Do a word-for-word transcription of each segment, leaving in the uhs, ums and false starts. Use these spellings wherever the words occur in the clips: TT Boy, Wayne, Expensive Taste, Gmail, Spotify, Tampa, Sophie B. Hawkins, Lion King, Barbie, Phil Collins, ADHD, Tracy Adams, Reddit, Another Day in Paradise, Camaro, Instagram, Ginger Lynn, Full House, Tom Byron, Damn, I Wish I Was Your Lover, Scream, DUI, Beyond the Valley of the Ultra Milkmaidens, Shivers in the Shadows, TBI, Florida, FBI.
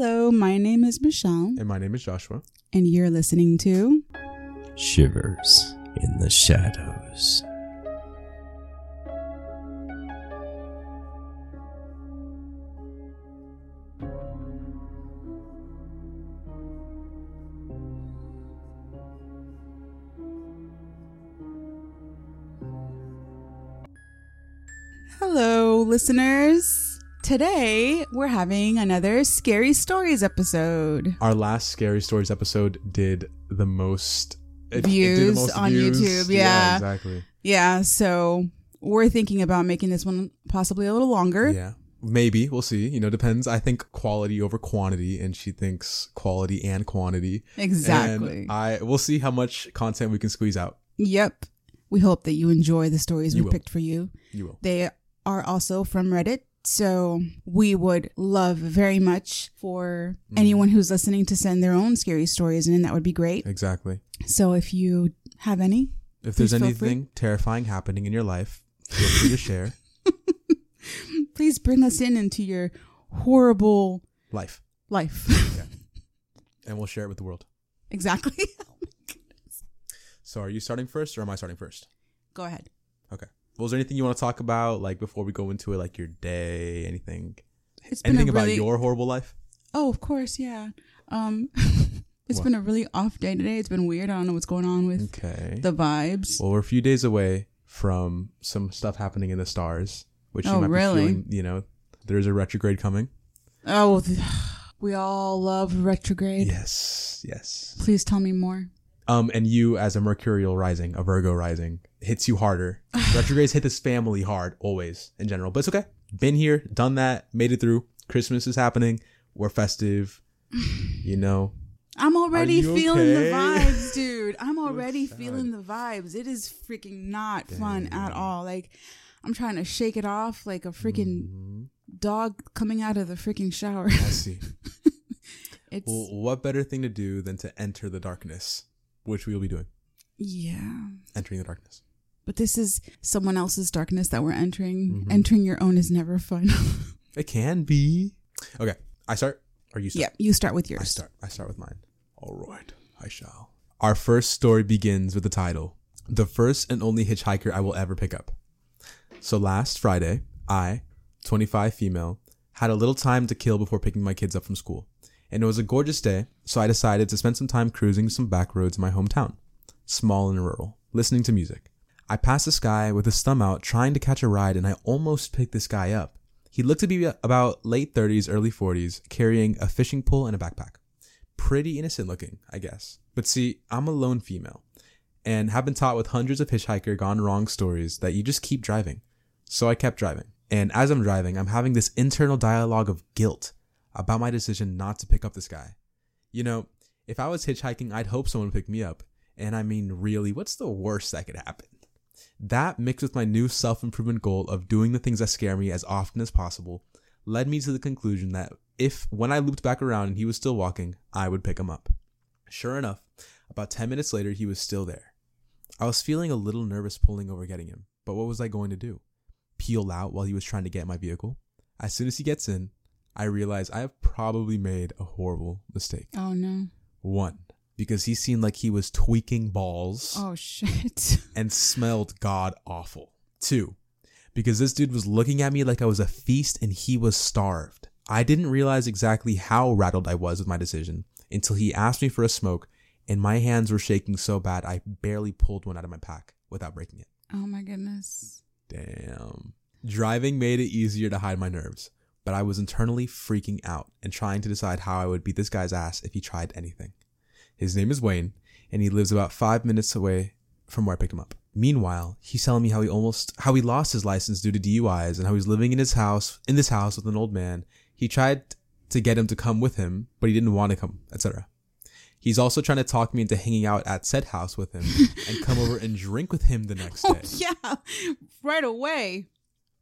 Hello, my name is Michelle. And my name is Joshua. And you're listening to Shivers in the Shadows. Hello, listeners. Today, we're having another Scary Stories episode. Our last Scary Stories episode did the most it, views it did the most on views. YouTube. Yeah. yeah, exactly. Yeah, so we're thinking about making this one possibly a little longer. Yeah, maybe. We'll see. You know, depends. I think quality over quantity, and she thinks quality and quantity. Exactly. And I we'll see how much content we can squeeze out. Yep. We hope that you enjoy the stories you we will. picked for you. You will. They are also from Reddit, so we would love very much for mm. anyone who's listening to send their own scary stories in. That would be great. Exactly. So if you have any, if there's anything terrifying happening in your life, feel free to share. Please bring us in into your horrible life. Life. Yeah. And we'll share it with the world. Exactly. Oh my goodness. So are you starting first, or am I starting first? Go ahead. Okay. Was there anything you want to talk about, like, before we go into it, like your day, anything, it's anything been about really... your horrible life? Oh, of course, yeah. Um, it's what? been a really off day today. It's been weird. I don't know what's going on with okay. the vibes. Well, we're a few days away from some stuff happening in the stars, which oh, you might really? be feeling, you know, there's a retrograde coming. Oh, th- we all love retrograde. Yes, yes. Please tell me more. Um, and you, as a mercurial rising, a Virgo rising, hits you harder. Retrogrades hit this family hard, always, in general. But it's okay. Been here, done that, made it through. Christmas is happening. We're festive. You know. I'm already feeling okay? the vibes, dude. I'm already feeling the vibes. It is freaking not Damn. fun at all. Like, I'm trying to shake it off like a freaking mm-hmm. dog coming out of the freaking shower. I see. It's... Well, what better thing to do than to enter the darkness? Which we will be doing. Yeah. Entering the darkness. But this is someone else's darkness that we're entering. Mm-hmm. Entering your own is never fun. It can be. Okay. I start? Or you start? Yeah, you start with yours. I start. I start with mine. All right. I shall. Our first story begins with the title, The First and Only Hitchhiker I Will Ever Pick Up. So last Friday, I, twenty-five female, had a little time to kill before picking my kids up from school. And it was a gorgeous day, so I decided to spend some time cruising some back roads in my hometown, small and rural, listening to music. I passed this guy with his thumb out trying to catch a ride, and I almost picked this guy up. He looked to be about late thirties, early forties, carrying a fishing pole and a backpack. Pretty innocent looking, I guess. But see, I'm a lone female, and have been taught with hundreds of hitchhiker gone wrong stories that you just keep driving. So I kept driving, and as I'm driving, I'm having this internal dialogue of guilt about my decision not to pick up this guy. You know, if I was hitchhiking, I'd hope someone would pick me up. And I mean, really, what's the worst that could happen? That, mixed with my new self-improvement goal of doing the things that scare me as often as possible, led me to the conclusion that if, when I looped back around and he was still walking, I would pick him up. Sure enough, about ten minutes later, he was still there. I was feeling a little nervous pulling over getting him, but what was I going to do? Peel out while he was trying to get in my vehicle? As soon as he gets in, I realized I have probably made a horrible mistake. Oh, no. One, because he seemed like he was tweaking balls. Oh, shit. And smelled god awful. Two, because this dude was looking at me like I was a feast and he was starved. I didn't realize exactly how rattled I was with my decision until he asked me for a smoke, and my hands were shaking so bad I barely pulled one out of my pack without breaking it. Oh, my goodness. Damn. Driving made it easier to hide my nerves, but I was internally freaking out and trying to decide how I would beat this guy's ass if he tried anything. His name is Wayne, and he lives about five minutes away from where I picked him up. Meanwhile, he's telling me how he almost, how he lost his license due to D U Is and how he's living in his house, in this house with an old man. He tried to get him to come with him, but he didn't want to come, et cetera. He's also trying to talk me into hanging out at said house with him and come over and drink with him the next day. Oh, yeah, right away.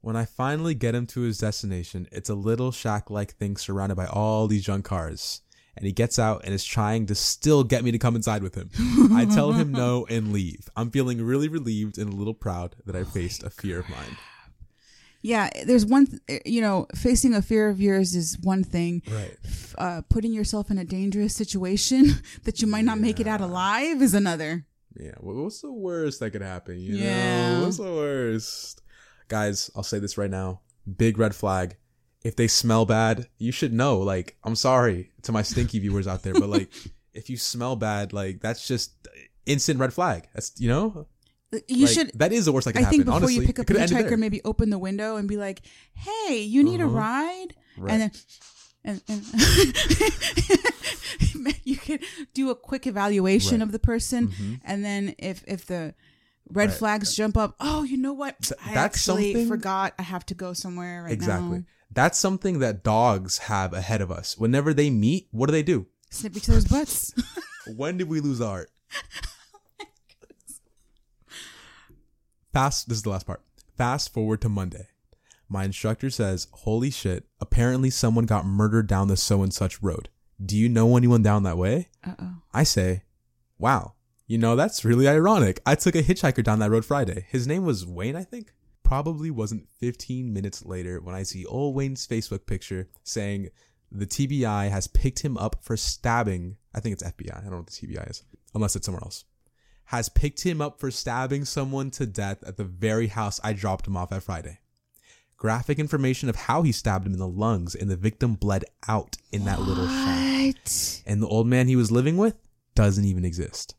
When I finally get him to his destination, it's a little shack-like thing surrounded by all these junk cars. And he gets out and is trying to still get me to come inside with him. I tell him no and leave. I'm feeling really relieved and a little proud that I faced oh a fear God. of mine. yeah, there's one, th- you know, facing a fear of yours is one thing. Right. Uh, putting yourself in a dangerous situation that you might not yeah. make it out alive is another. Yeah. What's the worst that could happen? You yeah. know, what's the worst? Guys, I'll say this right now. Big red flag. If they smell bad, you should know. Like, I'm sorry to my stinky viewers out there, but like, if you smell bad, like, that's just instant red flag. That's, you know? You like, should. That is the worst that can I happen, think before honestly. You pick up a hitchhiker, maybe open the window and be like, hey, you need uh-huh. a ride? Right. And then and, and you could do a quick evaluation right. of the person. Mm-hmm. And then if, if the red right. flags jump up, oh, you know what? Th- I that's actually something... forgot I have to go somewhere right exactly. now. Exactly. That's something that dogs have ahead of us. Whenever they meet, what do they do? Snip each other's butts. When did we lose art? Fast, this is the last part. Fast forward to Monday. My instructor says, holy shit, apparently someone got murdered down the so and such road. Do you know anyone down that way? Uh-oh. I say, wow, you know, that's really ironic. I took a hitchhiker down that road Friday. His name was Wayne, I think. Probably wasn't fifteen minutes later when I see old Wayne's Facebook picture saying the T B I has picked him up for stabbing. I think it's F B I. I don't know what the T B I is, unless it's somewhere else. Has picked him up for stabbing someone to death at the very house I dropped him off at Friday. Graphic information of how he stabbed him in the lungs, and the victim bled out in that what? little shop. And the old man he was living with doesn't even exist.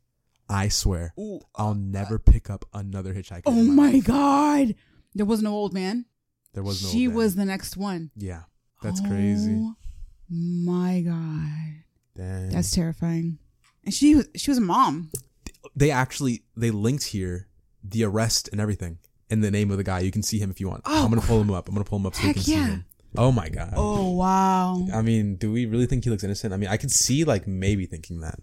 I swear, Ooh. I'll never pick up another hitchhiker. Oh my, my God. There was no old man. There was no she old man. She was the next one. Yeah. That's oh crazy. Oh my God. Dang. That's terrifying. And she was, she was a mom. They actually, they linked here the arrest and everything in the name of the guy. You can see him if you want. Oh, I'm going to pull him up. I'm going to pull him up so you can yeah. see him. Oh my God. Oh, wow. I mean, do we really think he looks innocent? I mean, I could see like maybe thinking that.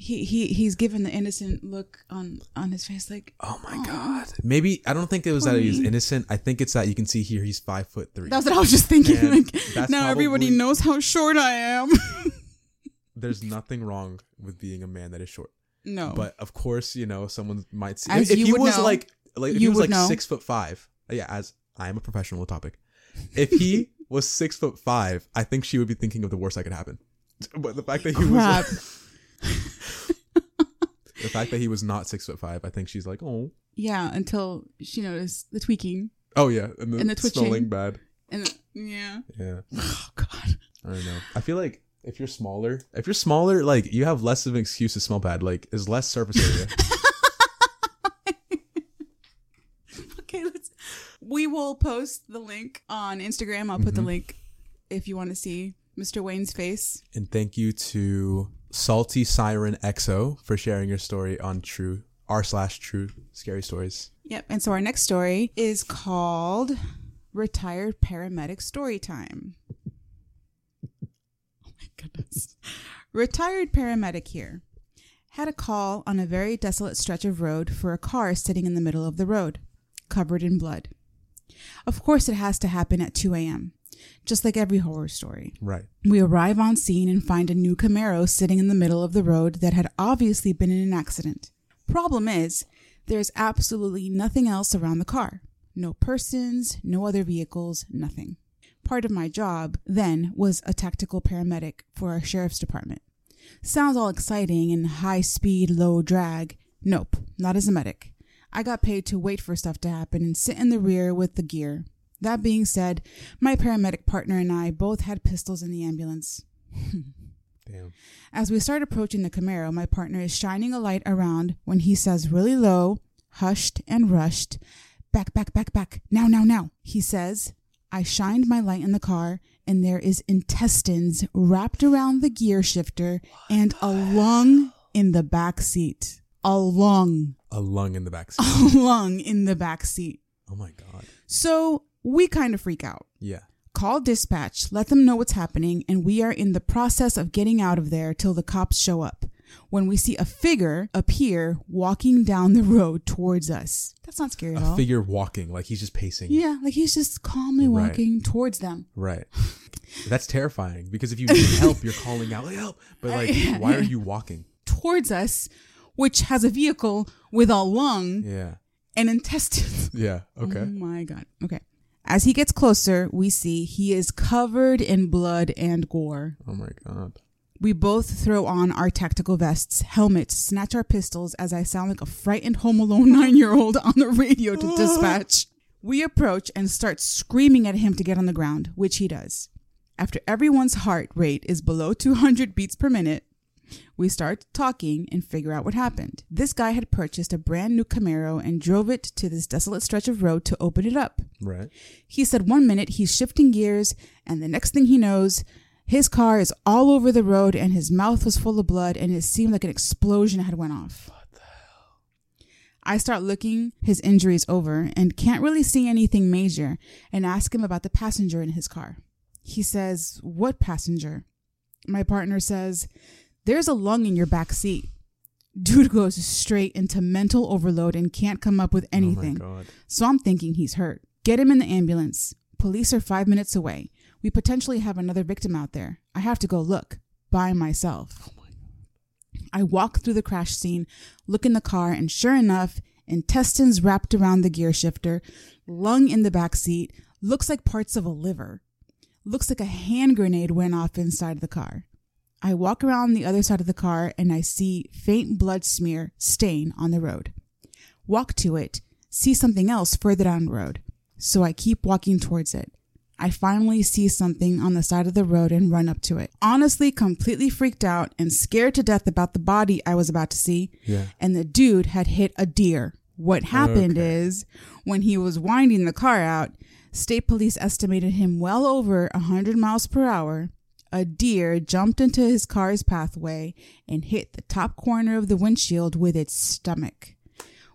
He he he's given the innocent look on, on his face like, oh my oh. God. Maybe, I don't think it was that he was innocent. I think it's that you can see here he's five foot three. That's what I was just thinking. And like, now everybody knows how short I am. There's nothing wrong with being a man that is short. No. But of course, you know, someone might see as if, you he, was like, like, if you he was like know. six foot five. Yeah, as I am a professional with topic. If he was six foot five, I think she would be thinking of the worst that could happen. But the fact that he Crap. was the fact that he was not six foot five, I think she's like, oh. Yeah, until she noticed the tweaking. Oh yeah, and the, and the twitching. Smelling bad. And the, yeah. Yeah. Oh God. I don't know. I feel like if you're smaller, if you're smaller, like you have less of an excuse to smell bad. Like, there's less surface area. Okay, let's. We will post the link on Instagram. I'll put mm-hmm. the link if you want to see Mister Wayne's face. And thank you to Salty Siren X O for sharing your story on True r slash True Scary Stories. Yep. And so our next story is called Retired Paramedic Story Time. Goodness. Retired paramedic here. Had a call on a very desolate stretch of road for a car sitting in the middle of the road, covered in blood. Of course, it has to happen at two a.m., just like every horror story. Right. We arrive on scene and find a new Camaro sitting in the middle of the road that had obviously been in an accident. Problem is, there's absolutely nothing else around the car. No persons, no other vehicles, nothing. Part of my job then was a tactical paramedic for our sheriff's department. Sounds all exciting and high speed, low drag. Nope, not as a medic. I got paid to wait for stuff to happen and sit in the rear with the gear. That being said, my paramedic partner and I both had pistols in the ambulance. Damn. As we start approaching the Camaro, my partner is shining a light around when he says really low, hushed and rushed, back, back, back, back, now, now, now, he says. I shined my light in the car, and there is intestines wrapped around the gear shifter and a lung in the back seat. A lung. A lung in the back seat. A lung in the back seat. Oh, my God. So we kind of freak out. Yeah. Call dispatch, let them know what's happening, and we are in the process of getting out of there till the cops show up. When we see a figure appear walking down the road towards us. That's not scary at all. A figure walking, like he's just pacing. Yeah, like he's just calmly walking right. towards them. Right. That's terrifying because if you need help, you're calling out, like, help. But like, uh, yeah, why yeah. are you walking? Towards us, which has a vehicle with a lung yeah. and intestines. Yeah, okay. Oh my God. Okay. As he gets closer, we see he is covered in blood and gore. Oh my God. We both throw on our tactical vests, helmets, snatch our pistols as I sound like a frightened Home Alone nine-year-old on the radio to dispatch. We approach and start screaming at him to get on the ground, which he does. After everyone's heart rate is below two hundred beats per minute, we start talking and figure out what happened. This guy had purchased a brand new Camaro and drove it to this desolate stretch of road to open it up. Right. He said one minute he's shifting gears, and the next thing he knows, his car is all over the road and his mouth was full of blood and it seemed like an explosion had went off. What the hell? I start looking his injuries over and can't really see anything major and ask him about the passenger in his car. He says, "What passenger?" My partner says, "There's a lung in your back seat." Dude goes straight into mental overload and can't come up with anything. Oh my God. So I'm thinking he's hurt. Get him in the ambulance. Police are five minutes away. We potentially have another victim out there. I have to go look by myself. Oh my God. I walk through the crash scene, look in the car, and sure enough, intestines wrapped around the gear shifter, lung in the back seat, looks like parts of a liver. Looks like a hand grenade went off inside the car. I walk around the other side of the car and I see faint blood smear stain on the road. Walk to it, see something else further down the road. So I keep walking towards it. I finally see something on the side of the road and run up to it. Honestly, completely freaked out and scared to death about the body I was about to see. Yeah. And the dude had hit a deer. What happened okay. is when he was winding the car out, state police estimated him well over one hundred miles per hour. A deer jumped into his car's pathway and hit the top corner of the windshield with its stomach.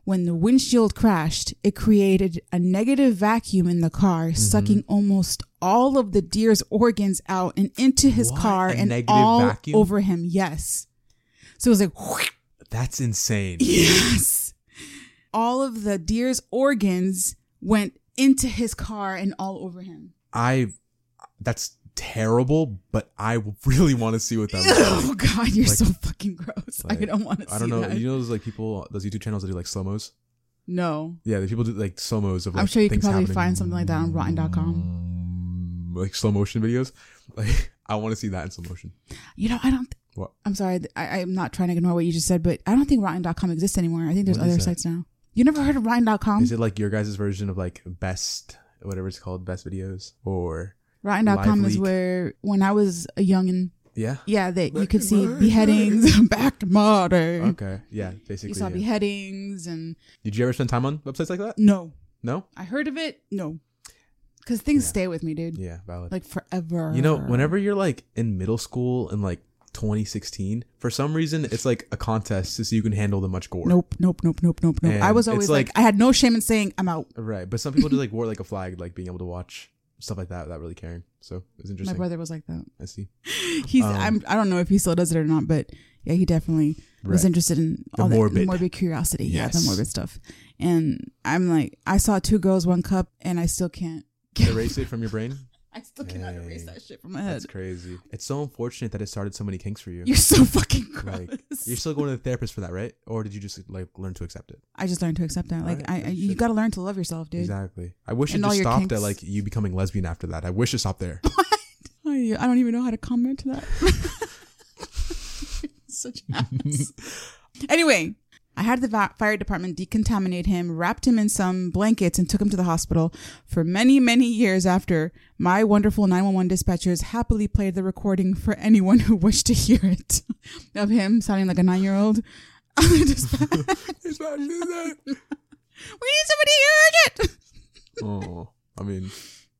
When the windshield crashed, it created a negative vacuum in the car, mm-hmm. sucking almost all of the deer's organs out and into his what? car a and all vacuum? over him. Yes. So it was like... Whoosh. That's insane. Yes. All of the deer's organs went into his car and all over him. I... That's... terrible, but I really want to see what that was. Oh God, you're like, so fucking gross. Like, I don't want to see I don't know. That. You know those like people, those YouTube channels that do like slow-mos? No. Yeah, the people do like slow-mos of like, I'm sure you can probably happening. find something like that on rotten dot com. Like slow motion videos. Like I want to see that in slow motion. You know, I don't th- what? I'm sorry. I, I'm not trying to ignore what you just said, but I don't think rotten dot com exists anymore. I think there's what other sites now. You never heard of rotten dot com? Is it like your guys' version of like best, whatever it's called, best videos or... rotten dot com is where, when I was a youngin', yeah, yeah, that you could see beheadings, back to murder. Okay, yeah, basically. You saw yeah. beheadings and... Did you ever spend time on websites like that? No. No? I heard of it, no. Because things yeah. stay with me, dude. Yeah, valid. Like forever. You know, whenever you're like in middle school in like twenty sixteen, for some reason, it's like a contest to see who can handle the much gore. Nope, nope, nope, nope, nope, nope. I was always like, like, I had no shame in saying I'm out. Right, but some people do like wore like a flag, like being able to watch... stuff like that without really caring. So it was interesting. My brother was like that. I see. He's um, I'm, I don't know if he still does it or not, but yeah, he definitely right. was interested in all the morbid. That morbid curiosity. Yes. Yeah, the morbid stuff. And I'm like, I saw Two Girls, One Cup, and I still can't. Erase it from your brain? I still Dang. cannot erase that shit from my head. That's crazy. It's so unfortunate that it started so many kinks for you. You're so fucking gross. Like, you're still going to the therapist for that, right? Or did you just like learn to accept it? I just learned to accept it. Like, right, I, I you got to learn to love yourself, dude. Exactly. I wish and it just stopped kinks. at like you becoming lesbian after that. I wish it stopped there. What? I don't even know how to comment to that. Such ass. Anyway. I had the va- fire department decontaminate him, wrapped him in some blankets, and took him to the hospital. For many, many years after, my wonderful nine one one dispatchers happily played the recording for anyone who wished to hear it, of him sounding like a nine-year-old. We need somebody to hear it! Oh, I mean,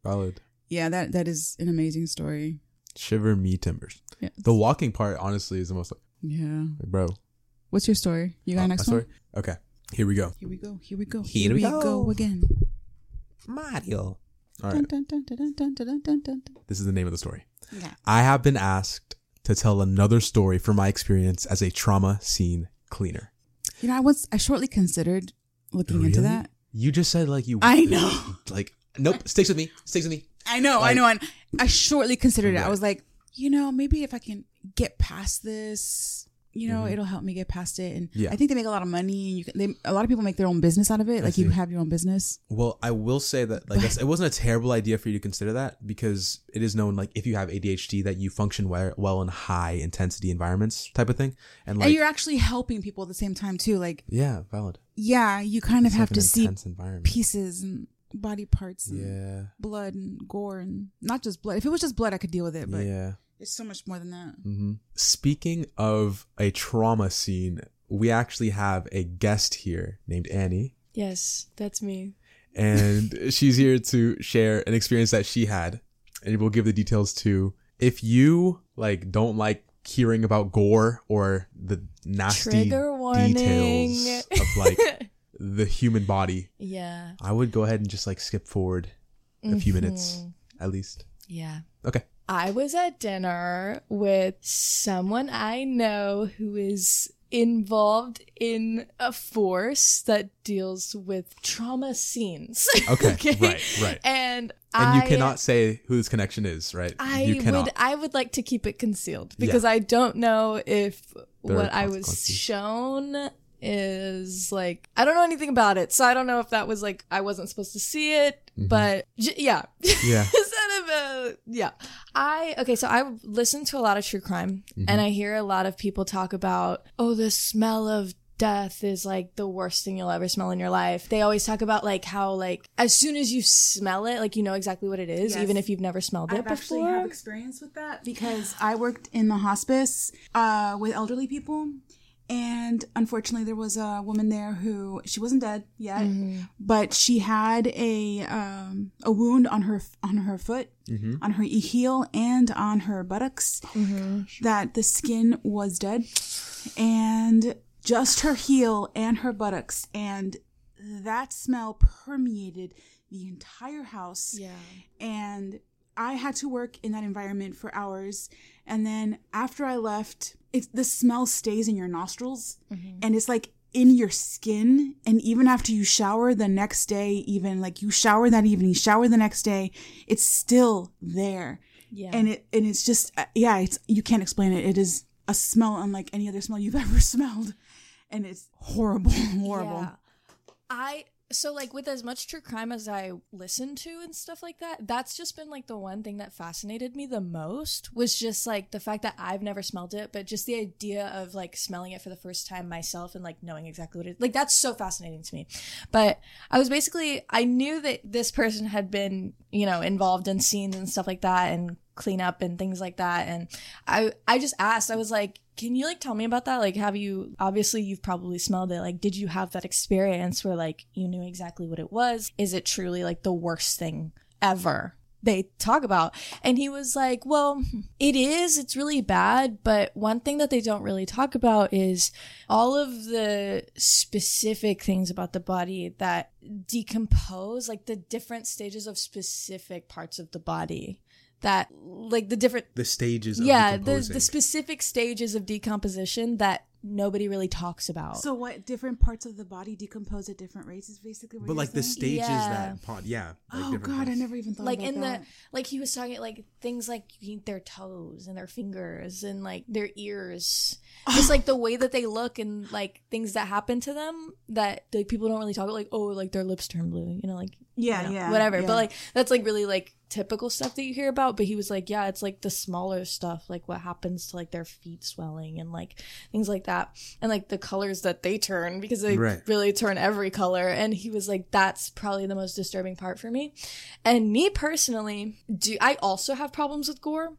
valid. Yeah, that that is an amazing story. Shiver me timbers. Yes. The walking part, honestly, is the most like, yeah, like, bro. What's your story? You got uh, a next story? One? Okay. Here we go. Here we go. Here we go. Here, Here we go. go again. Mario. All right. Dun, dun, dun, dun, dun, dun, dun, dun. This is the name of the story. Yeah. I have been asked to tell another story from my experience as a trauma scene cleaner. You know, I was I shortly considered looking really? into that. You just said like you. I know. Like, nope. Sticks with me. Sticks with me. I know. Like, I know. And I shortly considered right. it. I was like, you know, maybe if I can get past this. you know, mm-hmm. it'll help me get past it. And yeah. I think they make a lot of money. And you can, they, a lot of people make their own business out of it. I like see. You have your own business. Well, I will say that like that's, it wasn't a terrible idea for you to consider that, because it is known like if you have A D H D that you function well, well in high intensity environments type of thing. And, like, and you're actually helping people at the same time too. Like yeah, valid. Yeah, you kind it's of have like to see pieces and body parts and yeah. blood and gore and not just blood. If it was just blood, I could deal with it. But yeah. It's so much more than that. Mm-hmm. Speaking of a trauma scene, we actually have a guest here named Annie. Yes, that's me. And she's here to share an experience that she had. And we'll give the details too. If you like don't like hearing about gore or the nasty details of like the human body. Yeah. I would go ahead and just like skip forward a mm-hmm. few minutes at least. Yeah. Okay. I was at dinner with someone I know who is involved in a force that deals with trauma scenes. Okay, okay? right, right. And, and I, you cannot say who this connection is, right? I you cannot. would I would like to keep it concealed because yeah. I don't know if there what I was shown is like, I don't know anything about it. So I don't know if that was like, I wasn't supposed to see it, mm-hmm. but j- yeah. Yeah. Uh, yeah, I okay. So I listen to a lot of true crime, mm-hmm. and I hear a lot of people talk about, oh, the smell of death is like the worst thing you'll ever smell in your life. They always talk about like how like as soon as you smell it, like you know exactly what it is, yes. even if you've never smelled I've it before. I actually have experience with that because I worked in the hospice uh, with elderly people. And unfortunately, there was a woman there who, she wasn't dead yet, mm-hmm. but she had a um, a wound on her on her foot, mm-hmm. on her heel, and on her buttocks, mm-hmm. that the skin was dead. And just her heel and her buttocks. And that smell permeated the entire house. Yeah. And I had to work in that environment for hours. And then after I left... It's, the smell stays in your nostrils, mm-hmm. and it's like in your skin. And even after you shower the next day, even like you shower that evening, you shower the next day, it's still there. Yeah. And it and it's just uh, yeah, it's you can't explain it. It is a smell unlike any other smell you've ever smelled, and it's horrible, horrible. Yeah. I. So, like, with as much true crime as I listen to and stuff like that, that's just been, like, the one thing that fascinated me the most was just, like, the fact that I've never smelled it, but just the idea of, like, smelling it for the first time myself and, like, knowing exactly what it is. Like, that's so fascinating to me. But I was basically, I knew that this person had been, you know, involved in scenes and stuff like that and clean up and things like that. And I, I just asked, I was like, can you like tell me about that? Like, have you, obviously you've probably smelled it. Like, did you have that experience where like you knew exactly what it was? Is it truly like the worst thing ever they talk about? And he was like, well, it is, it's really bad. But one thing that they don't really talk about is all of the specific things about the body that decompose, like the different stages of specific parts of the body. That like the different the stages of yeah the, the specific stages of decomposition that nobody really talks about. So what different parts of the body decompose at different rates is basically what but like saying? The stages yeah. that part yeah like oh god parts. I never even thought like about in that. The like he was talking like things like their toes and their fingers and like their ears just like the way that they look and like things that happen to them that like people don't really talk about like oh like their lips turn blue you know like yeah you know, yeah whatever yeah. But like that's like really like typical stuff that you hear about, but he was like yeah it's like the smaller stuff like what happens to like their feet swelling and like things like that and like the colors that they turn because they right. really turn every color. And he was like that's probably the most disturbing part for me. And me personally, do I also have problems with gore,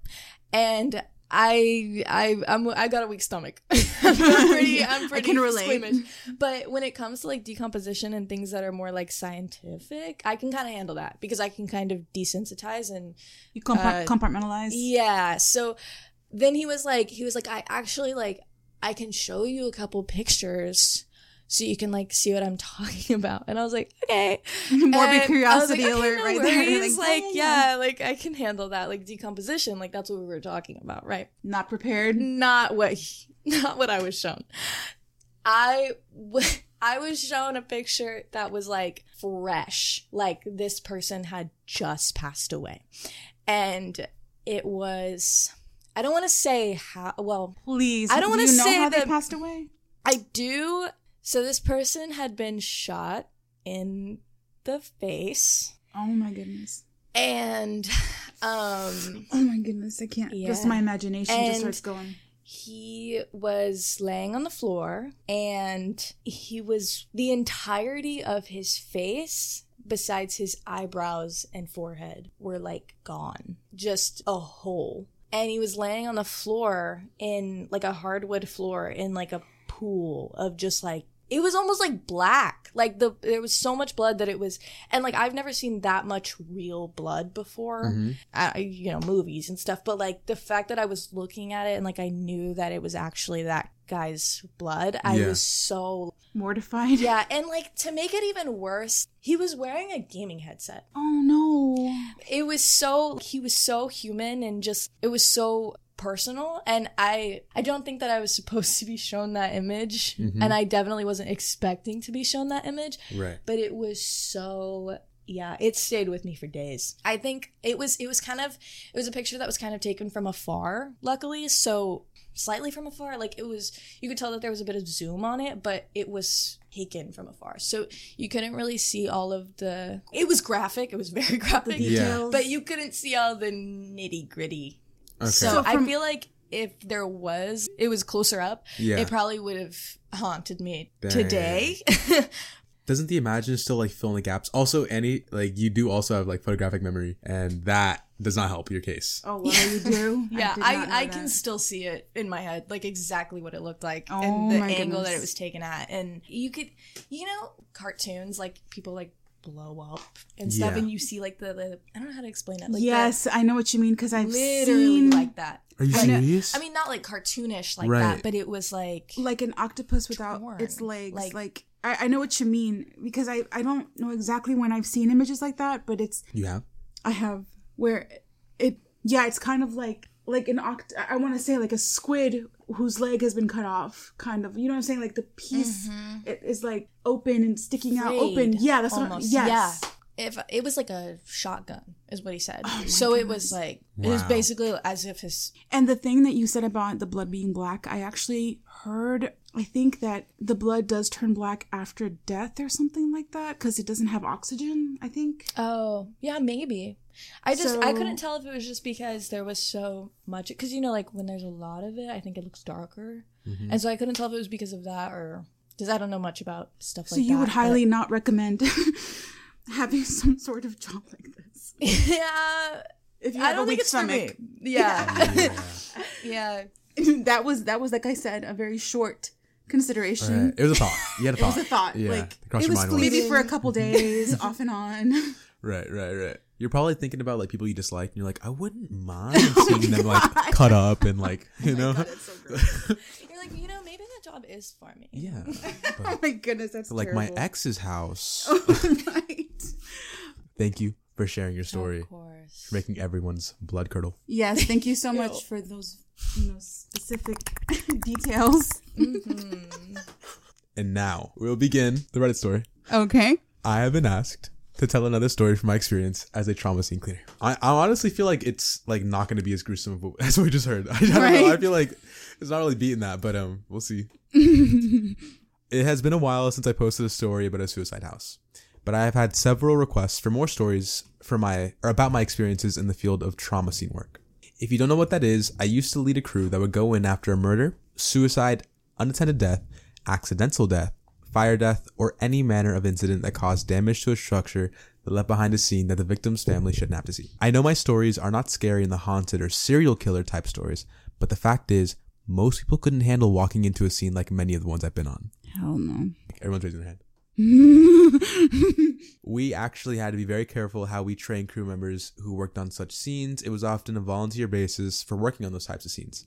and I I I'm, I got a weak stomach. I'm pretty I'm pretty I can relate. Squeamish. But when it comes to like decomposition and things that are more like scientific, I can kind of handle that because I can kind of desensitize and you compart- uh, compartmentalize. Yeah. So then he was like he was like I actually like I can show you a couple pictures so you can like see what I'm talking about. And I was like, okay. Morbid curiosity alert right there. He's like, yeah, like I can handle that. Like decomposition, like that's what we were talking about, right? Not prepared. Not what he, not what I was shown. I, w- I was shown a picture that was like fresh. Like this person had just passed away. And it was I don't want to say how, well, please, I don't want to say that. Do you know how they passed away? I do. So this person had been shot in the face. Oh my goodness. And, um. Oh my goodness, I can't. Yeah. Just my imagination and just starts going. He was laying on the floor, and he was, the entirety of his face, besides his eyebrows and forehead, were like gone. Just a hole. And he was laying on the floor in like a hardwood floor in like a pool of just like, it was almost like black. Like the there was so much blood that it was, and like I've never seen that much real blood before, mm-hmm. uh, you know, movies and stuff. But like the fact that I was looking at it and like I knew that it was actually that guy's blood, I yeah. was so mortified. Yeah, and like to make it even worse, he was wearing a gaming headset. Oh no! It was so he was so human and just it was so. Personal, and I I don't think that I was supposed to be shown that image, mm-hmm. and I definitely wasn't expecting to be shown that image, right? But it was so, yeah, it stayed with me for days. I think it was it was kind of it was a picture that was kind of taken from afar, luckily, so slightly from afar, like it was, you could tell that there was a bit of zoom on it, but it was taken from afar, so you couldn't really see all of the, it was graphic, it was very graphic, the details, but you couldn't see all the nitty gritty. Okay. So, so from- I feel like if there was, it was closer up, yeah. it probably would have haunted me Dang. today. Doesn't the imagination still like fill in the gaps? Also, any like you do also have like photographic memory, and that does not help your case. Oh, well, you do? yeah, I, I, I can still see it in my head, like exactly what it looked like oh, and the angle goodness. that it was taken at. And you could, you know, cartoons, like people like blow up and stuff, yeah. and you see like the, the I don't know how to explain it. Like yes, that, I know what you mean because I've literally seen like that. Are you I serious? Know, I mean, not like cartoonish like right. that, but it was like like an octopus without torn. its legs. Like, like I, I know what you mean because I I don't know exactly when I've seen images like that, but it's you have I have where it yeah it's kind of like like an oct I want to say like a squid whose leg has been cut off, kind of, you know what I'm saying, like the piece mm-hmm. it is like open and sticking Frayed, out open yeah that's almost what, yes. yeah if it was like a shotgun is what he said. Oh so goodness. It was like wow. it was basically as if his and the thing that you said about the blood being black, I actually heard I think that the blood does turn black after death or something like that because it doesn't have oxygen, I think. Oh yeah, maybe. I just, so, I couldn't tell if it was just because there was so much, because, you know, like, when there's a lot of it, I think it looks darker, mm-hmm. and so I couldn't tell if it was because of that, or, because I don't know much about stuff like that. So you that, would highly but... not recommend having some sort of job like this? Yeah. If you have I don't a weak think it's stomach. For me. Yeah. Yeah. yeah. That was, that was, like I said, a very short consideration. Right. It was a thought. You had a thought. It was a thought. Yeah. Like, it was maybe for a couple days, off and on. Right, right, right. You're probably thinking about, like, people you dislike, and you're like, I wouldn't mind seeing oh them, God. like, cut up and, like, you oh know. God, so you're like, you know, maybe that job is for me. Yeah. But, oh, my goodness, that's but, like, terrible. Like, my ex's house. Oh, right. Thank you for sharing your story. Of course. For making everyone's blood curdle. Yes, thank you so much for those, you know, specific details. Mm-hmm. And now, we'll begin the Reddit story. Okay. I have been asked to tell another story from my experience as a trauma scene cleaner. I, I honestly feel like it's like not going to be as gruesome as we just heard. I don't right? know. I feel like it's not really beating that, but um, we'll see. It has been a while since I posted a story about a suicide house, but I have had several requests for more stories for my or about my experiences in the field of trauma scene work. If you don't know what that is, I used to lead a crew that would go in after a murder, suicide, unattended death, accidental death, fire death, or any manner of incident that caused damage to a structure that left behind a scene that the victim's family shouldn't have to see. I know my stories are not scary in the haunted or serial killer type stories, but the fact is, most people couldn't handle walking into a scene like many of the ones I've been on. Hell no. Everyone's raising their hand. We actually had to be very careful how we trained crew members who worked on such scenes. It was often a volunteer basis for working on those types of scenes,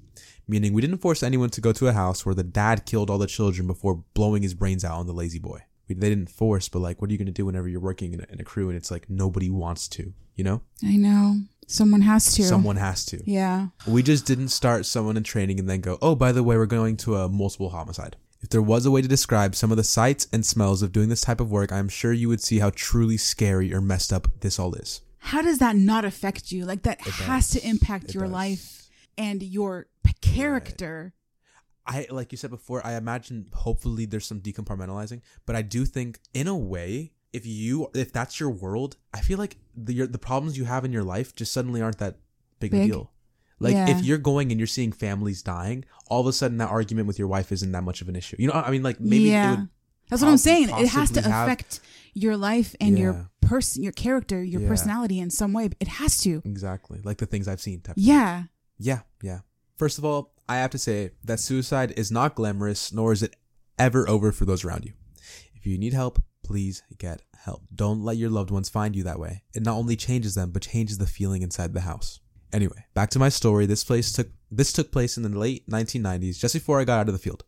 meaning we didn't force anyone to go to a house where the dad killed all the children before blowing his brains out on the lazy boy. We, they didn't force, but like, what are you going to do whenever you're working in a, in a crew and it's like nobody wants to, you know? I know. Someone has to. Someone has to. Yeah. We just didn't start someone in training and then go, oh, by the way, we're going to a multiple homicide. If there was a way to describe some of the sights and smells of doing this type of work, I'm sure you would see how truly scary or messed up this all is. How does that not affect you? Like, that it has does. to impact it your does. life. and your character. Right. I like you said before, I imagine hopefully there's some decompartmentalizing, but I do think in a way, if you if that's your world, I feel like the your, the problems you have in your life just suddenly aren't that big, big. a deal. Like, yeah. if you're going and you're seeing families dying, all of a sudden that argument with your wife isn't that much of an issue. You know, I mean, like, maybe yeah. it would That's what I'm saying. It has to have, affect your life and yeah. your person, your character, your yeah. personality in some way. It has to. Exactly. Like the things I've seen. Yeah. Thing. Yeah. Yeah. First of all, I have to say that suicide is not glamorous, nor is it ever over for those around you. If you need help, please get help. Don't let your loved ones find you that way. It not only changes them, but changes the feeling inside the house. Anyway, back to my story. This place took this took place in the late nineteen nineties, just before I got out of the field.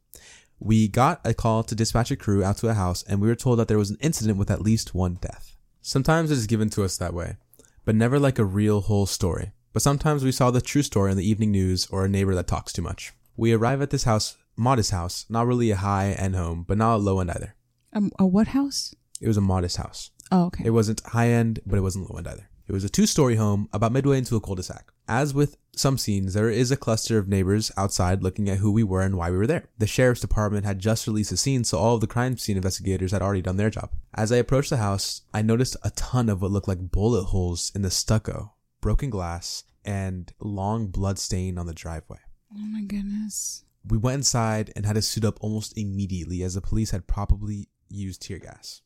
We got a call to dispatch a crew out to a house, and we were told that there was an incident with at least one death. Sometimes it is given to us that way, but never like a real whole story. But sometimes we saw the true story in the evening news or a neighbor that talks too much. We arrive at this house, modest house, not really a high-end home, but not a low-end either. Um, a what house? It was a modest house. Oh, okay. It wasn't high-end, but it wasn't low-end either. It was a two-story home about midway into a cul-de-sac. As with some scenes, there is a cluster of neighbors outside looking at who we were and why we were there. The sheriff's department had just released a scene, so all of the crime scene investigators had already done their job. As I approached the house, I noticed a ton of what looked like bullet holes in the stucco, broken glass, and long blood stain on the driveway. Oh my goodness. We went inside and had to suit up almost immediately, as the police had probably used tear gas.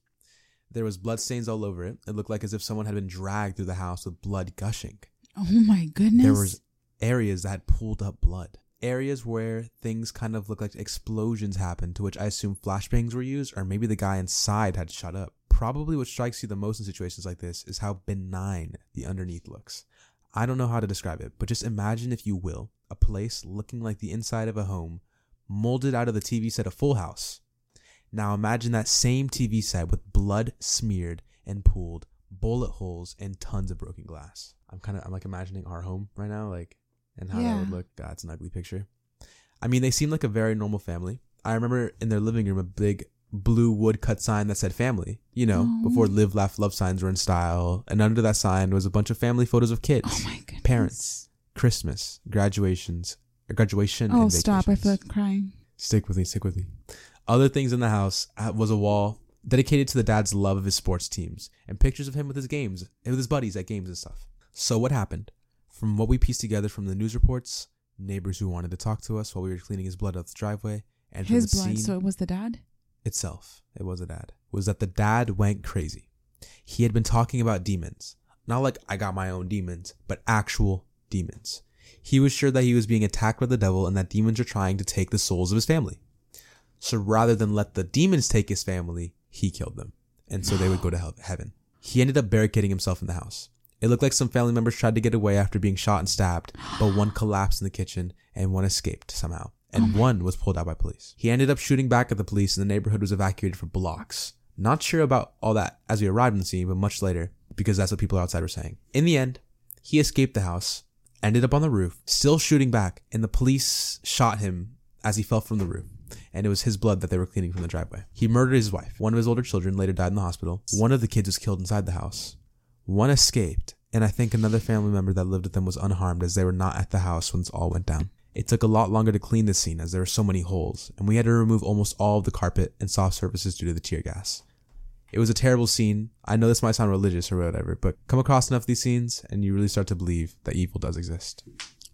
There was blood stains all over it. It looked like as if someone had been dragged through the house with blood gushing. Oh my goodness. There was areas that had pulled up blood. Areas where things kind of looked like explosions happened, to which I assume flashbangs were used, or maybe the guy inside had shut up. Probably what strikes you the most in situations like this is how benign the underneath looks. I don't know how to describe it, but just imagine, if you will, a place looking like the inside of a home molded out of the T V set of Full House. Now imagine that same T V set with blood smeared and pooled, bullet holes, and tons of broken glass. I'm kind of, I'm like imagining our home right now, like, and how yeah. that would look. God, it's an ugly picture. I mean, they seemed like a very normal family. I remember in their living room, a big blue woodcut sign that said family, you know, oh. before live, laugh, love signs were in style. And under that sign was a bunch of family photos of kids, oh my goodness. parents, Christmas, graduations, graduation. Oh, and stop. I feel like crying. Stick with me, stick with me. Other things in the house was a wall dedicated to the dad's love of his sports teams and pictures of him with his games, with his buddies at games and stuff. So what happened? From what we pieced together from the news reports, neighbors who wanted to talk to us while we were cleaning his blood out the driveway. And his the blood, so it was the dad? Itself, it was the dad. Was that the dad went crazy. He had been talking about demons. Not like I got my own demons, but actual demons. He was sure that he was being attacked by the devil and that demons are trying to take the souls of his family. So rather than let the demons take his family, he killed them. And so they would go to heaven. He ended up barricading himself in the house. It looked like some family members tried to get away after being shot and stabbed, but one collapsed in the kitchen and one escaped somehow. And oh one was pulled out by police. He ended up shooting back at the police, and the neighborhood was evacuated for blocks. Not sure about all that as we arrived on the scene, but much later, because that's what people outside were saying. In the end, he escaped the house, ended up on the roof, still shooting back, and the police shot him as he fell from the roof. And it was his blood that they were cleaning from the driveway. He murdered his wife. One of his older children later died in the hospital. One of the kids was killed inside the house. One escaped. And I think another family member that lived with them was unharmed, as they were not at the house when this all went down. It took a lot longer to clean this scene, as there were so many holes. And we had to remove almost all of the carpet and soft surfaces due to the tear gas. It was a terrible scene. I know this might sound religious or whatever, but come across enough of these scenes and you really start to believe that evil does exist.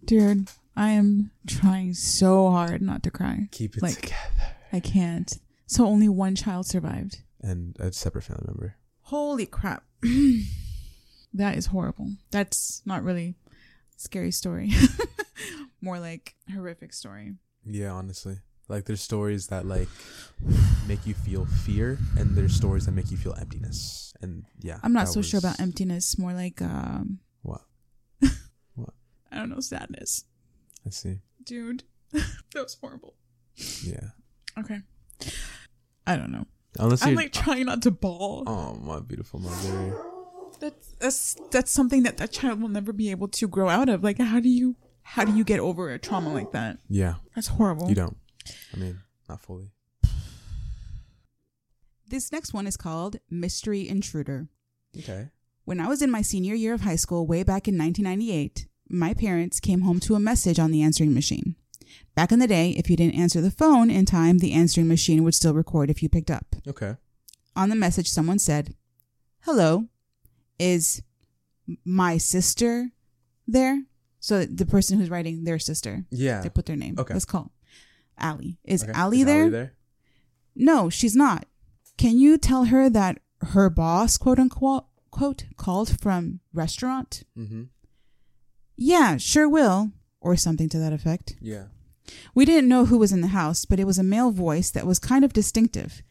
Dude. I am trying so hard not to cry. Keep it like, together. I can't. So only one child survived. And a separate family member. Holy crap. That is horrible. That's not really a scary story. More like horrific story. Yeah, honestly. Like there's stories that like make you feel fear, and there's stories that make you feel emptiness. And yeah. I'm not so was... sure about emptiness. More like... Um... What? What? I don't know. Sadness. I see. Dude, that was horrible. Yeah. Okay. I don't know. Unless I'm like trying not to bawl. Oh, my beautiful mother. That's that's that's something that that child will never be able to grow out of. Like, how do you how do you get over a trauma like that? Yeah. That's horrible. You don't. I mean, not fully. This next one is called Mystery Intruder. Okay. When I was in my senior year of high school, way back in nineteen ninety-eight, my parents came home to a message on the answering machine. Back in the day, if you didn't answer the phone in time, the answering machine would still record if you picked up. Okay. On the message, someone said, "Hello, is my sister there?" So the person who's writing their sister. Yeah. They put their name. Okay. Let's call. Allie. Is okay. Allie is there? Allie there? No, she's not. Can you tell her that her boss, quote unquote, quote, called from restaurant? Mm-hmm. Yeah, sure will. Or something to that effect. Yeah. We didn't know who was in the house, but it was a male voice that was kind of distinctive.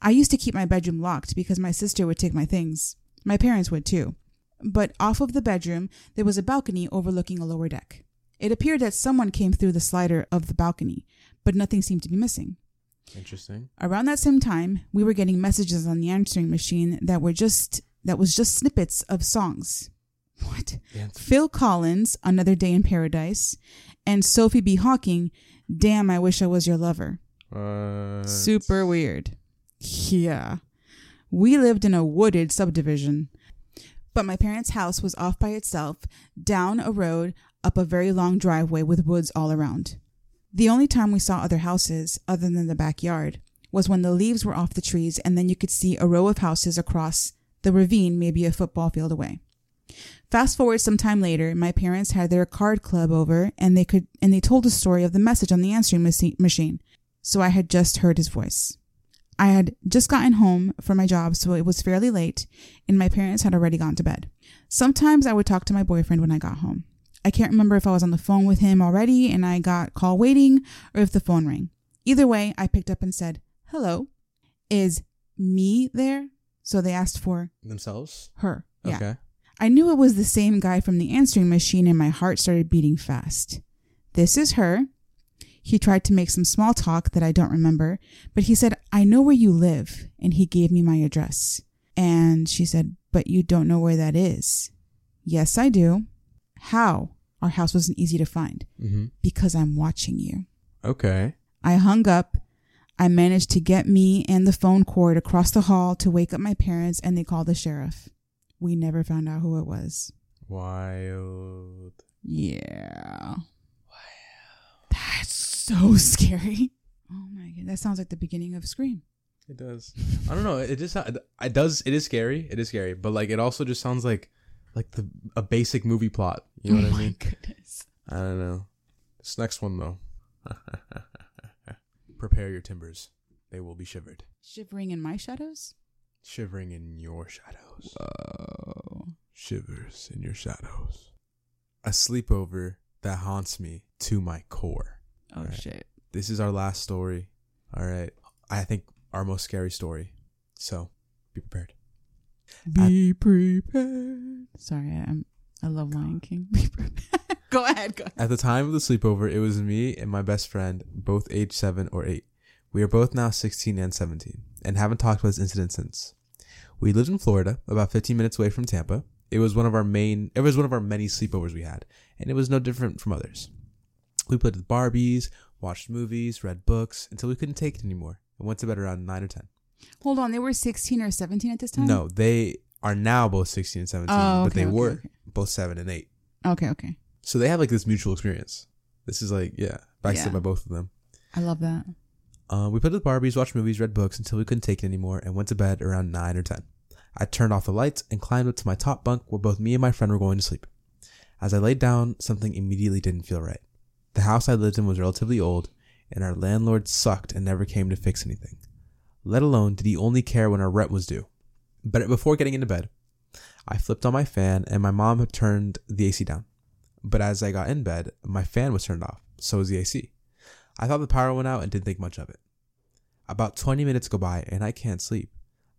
I used to keep my bedroom locked because my sister would take my things. My parents would too. But off of the bedroom, there was a balcony overlooking a lower deck. It appeared that someone came through the slider of the balcony, but nothing seemed to be missing. Interesting. Around that same time, we were getting messages on the answering machine that were just that was just snippets of songs. What? Yeah. Phil Collins, Another Day in Paradise, and Sophie B. Hawkins, Damn, I Wish I Was Your Lover. What? Super weird. Yeah. We lived in a wooded subdivision, but my parents' house was off by itself, down a road, up a very long driveway with woods all around. The only time we saw other houses, other than the backyard, was when the leaves were off the trees and then you could see a row of houses across the ravine, maybe a football field away. Fast forward some time later, my parents had their card club over and they could and they told the story of the message on the answering machine. So I had just heard his voice. I had just gotten home from my job, so it was fairly late, and my parents had already gone to bed. Sometimes I would talk to my boyfriend when I got home. I can't remember if I was on the phone with him already and I got call waiting or if the phone rang. Either way, I picked up and said, "Hello, is me there?" So they asked for themselves? Her. Yeah. Okay. I knew it was the same guy from the answering machine and my heart started beating fast. "This is her." He tried to make some small talk that I don't remember, but he said, "I know where you live," and he gave me my address. And she said, "But you don't know where that is." "Yes, I do." "How?" "Our house wasn't easy to find." Mm-hmm. "Because I'm watching you." Okay. I hung up. I managed to get me and the phone cord across the hall to wake up my parents, and they called the sheriff. We never found out who it was. Wild. Yeah. Wow. That's so scary. Oh my god, that sounds like the beginning of Scream. It does. I don't know. It just it does. It is scary. It is scary. But like, it also just sounds like like the a basic movie plot. You know what oh I mean? Oh my goodness. I don't know. This next one though. Prepare your timbers. They will be shivered. Shivering in my shadows? Shivering in your shadows. Whoa. Shivers in your shadows. A sleepover that haunts me to my core. Oh, right. Shit. This is our last story. All right. I think our most scary story. So be prepared. Be At- prepared. Sorry, I'm, I love Lion King. Be prepared. Go ahead. Go ahead. At the time of the sleepover, it was me and my best friend, both age seven or eight. We are both now sixteen and seventeen and haven't talked about this incident since. We lived in Florida, about fifteen minutes away from Tampa. It was one of our main, it was one of our many sleepovers we had, and it was no different from others. We played with Barbies, watched movies, read books until we couldn't take it anymore and went to bed around nine or ten. Hold on, they were sixteen or seventeen at this time? No, they are now both sixteen and seventeen, oh, okay, but they okay, were okay. both seven and eight. Okay, okay. So they have like this mutual experience. This is like, yeah, backstabbed yeah. by both of them. I love that. Uh, we played with Barbies, watched movies, read books until we couldn't take it anymore and went to bed around nine or ten. I turned off the lights and climbed up to my top bunk where both me and my friend were going to sleep. As I laid down, something immediately didn't feel right. The house I lived in was relatively old and our landlord sucked and never came to fix anything. Let alone did he only care when our rent was due. But before getting into bed, I flipped on my fan and my mom had turned the A C down. But as I got in bed, my fan was turned off. So was the A C. I thought the power went out and didn't think much of it. About twenty minutes go by and I can't sleep.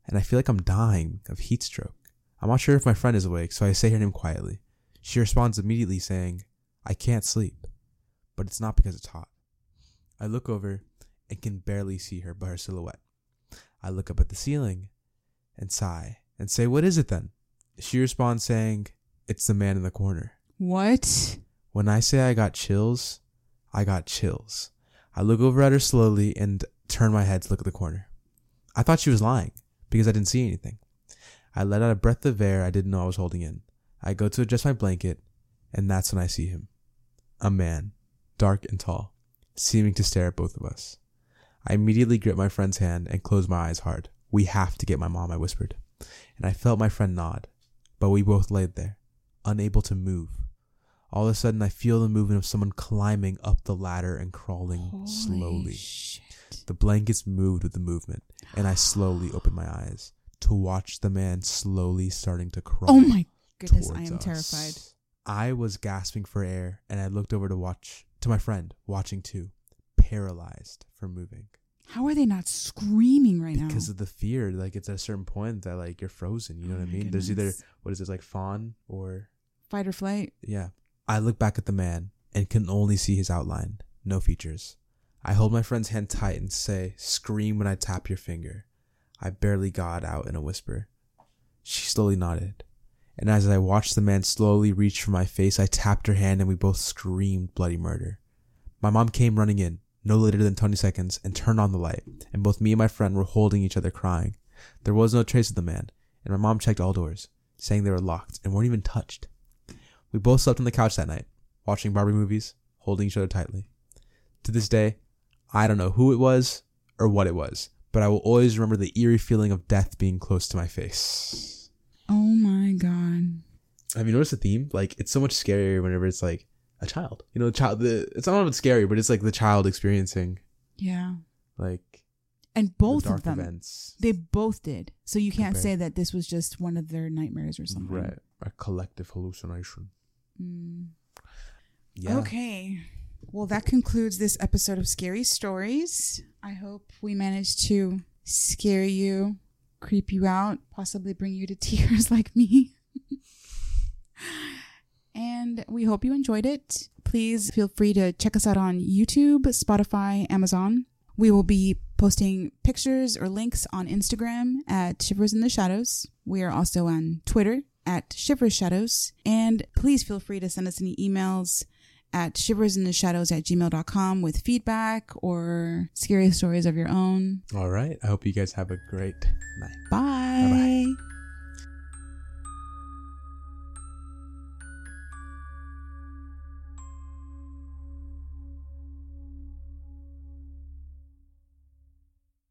And I feel like I'm dying of heat stroke. I'm not sure if my friend is awake, so I say her name quietly. She responds immediately saying, "I can't sleep." But it's not because it's hot. I look over and can barely see her but her silhouette. I look up at the ceiling and sigh and say, "What is it then?" She responds saying, "It's the man in the corner." What? When I say I got chills, I got chills. I look over at her slowly and turn my head to look at the corner. I thought she was lying because I didn't see anything. I let out a breath of air I didn't know I was holding in. I go to adjust my blanket And that's when I see him. A man, dark and tall, seeming to stare at both of us. I immediately gripped my friend's hand and closed my eyes hard. "We have to get my mom," I whispered. And I felt my friend nod, but we both laid there, unable to move. All of a sudden, I feel the movement of someone climbing up the ladder and crawling Holy slowly. Shit. The blankets moved with the movement, and I slowly opened my eyes to watch the man slowly starting to crawl. Oh my goodness, I am us. terrified. I was gasping for air, and I looked over to watch to my friend, watching too, paralyzed from moving. How are they not screaming right because now? Because of the fear. Like, it's at a certain point that, like, you're frozen. You know oh what I mean? Goodness. There's either, what is it, like fawn or? Fight or flight. Yeah. I look back at the man and can only see his outline. No features. I hold my friend's hand tight and say, "Scream when I tap your finger." I barely got out in a whisper. She slowly nodded. And as I watched the man slowly reach for my face, I tapped her hand and we both screamed bloody murder. My mom came running in, no later than twenty seconds, and turned on the light. And both me and my friend were holding each other crying. There was no trace of the man. And my mom checked all doors, saying they were locked and weren't even touched. We both slept on the couch that night, watching Barbie movies, holding each other tightly. To this day, I don't know who it was or what it was, but I will always remember the eerie feeling of death being close to my face. Oh my God. Have you noticed the theme? Like, it's so much scarier whenever it's like a child. You know, the child. The, it's not even scary, but it's like the child experiencing. Yeah. Like. And both the dark of them. Events. They both did. So you can't okay. say that this was just one of their nightmares or something. Right. A collective hallucination. Mm. Yeah. Okay. Well, that concludes this episode of Scary Stories. I hope we managed to scare you, creep you out, possibly bring you to tears like me. And we hope you enjoyed it. Please feel free to check us out on YouTube, Spotify, Amazon. We will be posting pictures or links on Instagram at Shivers in the Shadows. We are also on Twitter at Shivers Shadows. And please feel free to send us any emails at shivers in the shadows at gmail dot com with feedback or scary stories of your own. All right. I hope you guys have a great night. Bye. Bye-bye.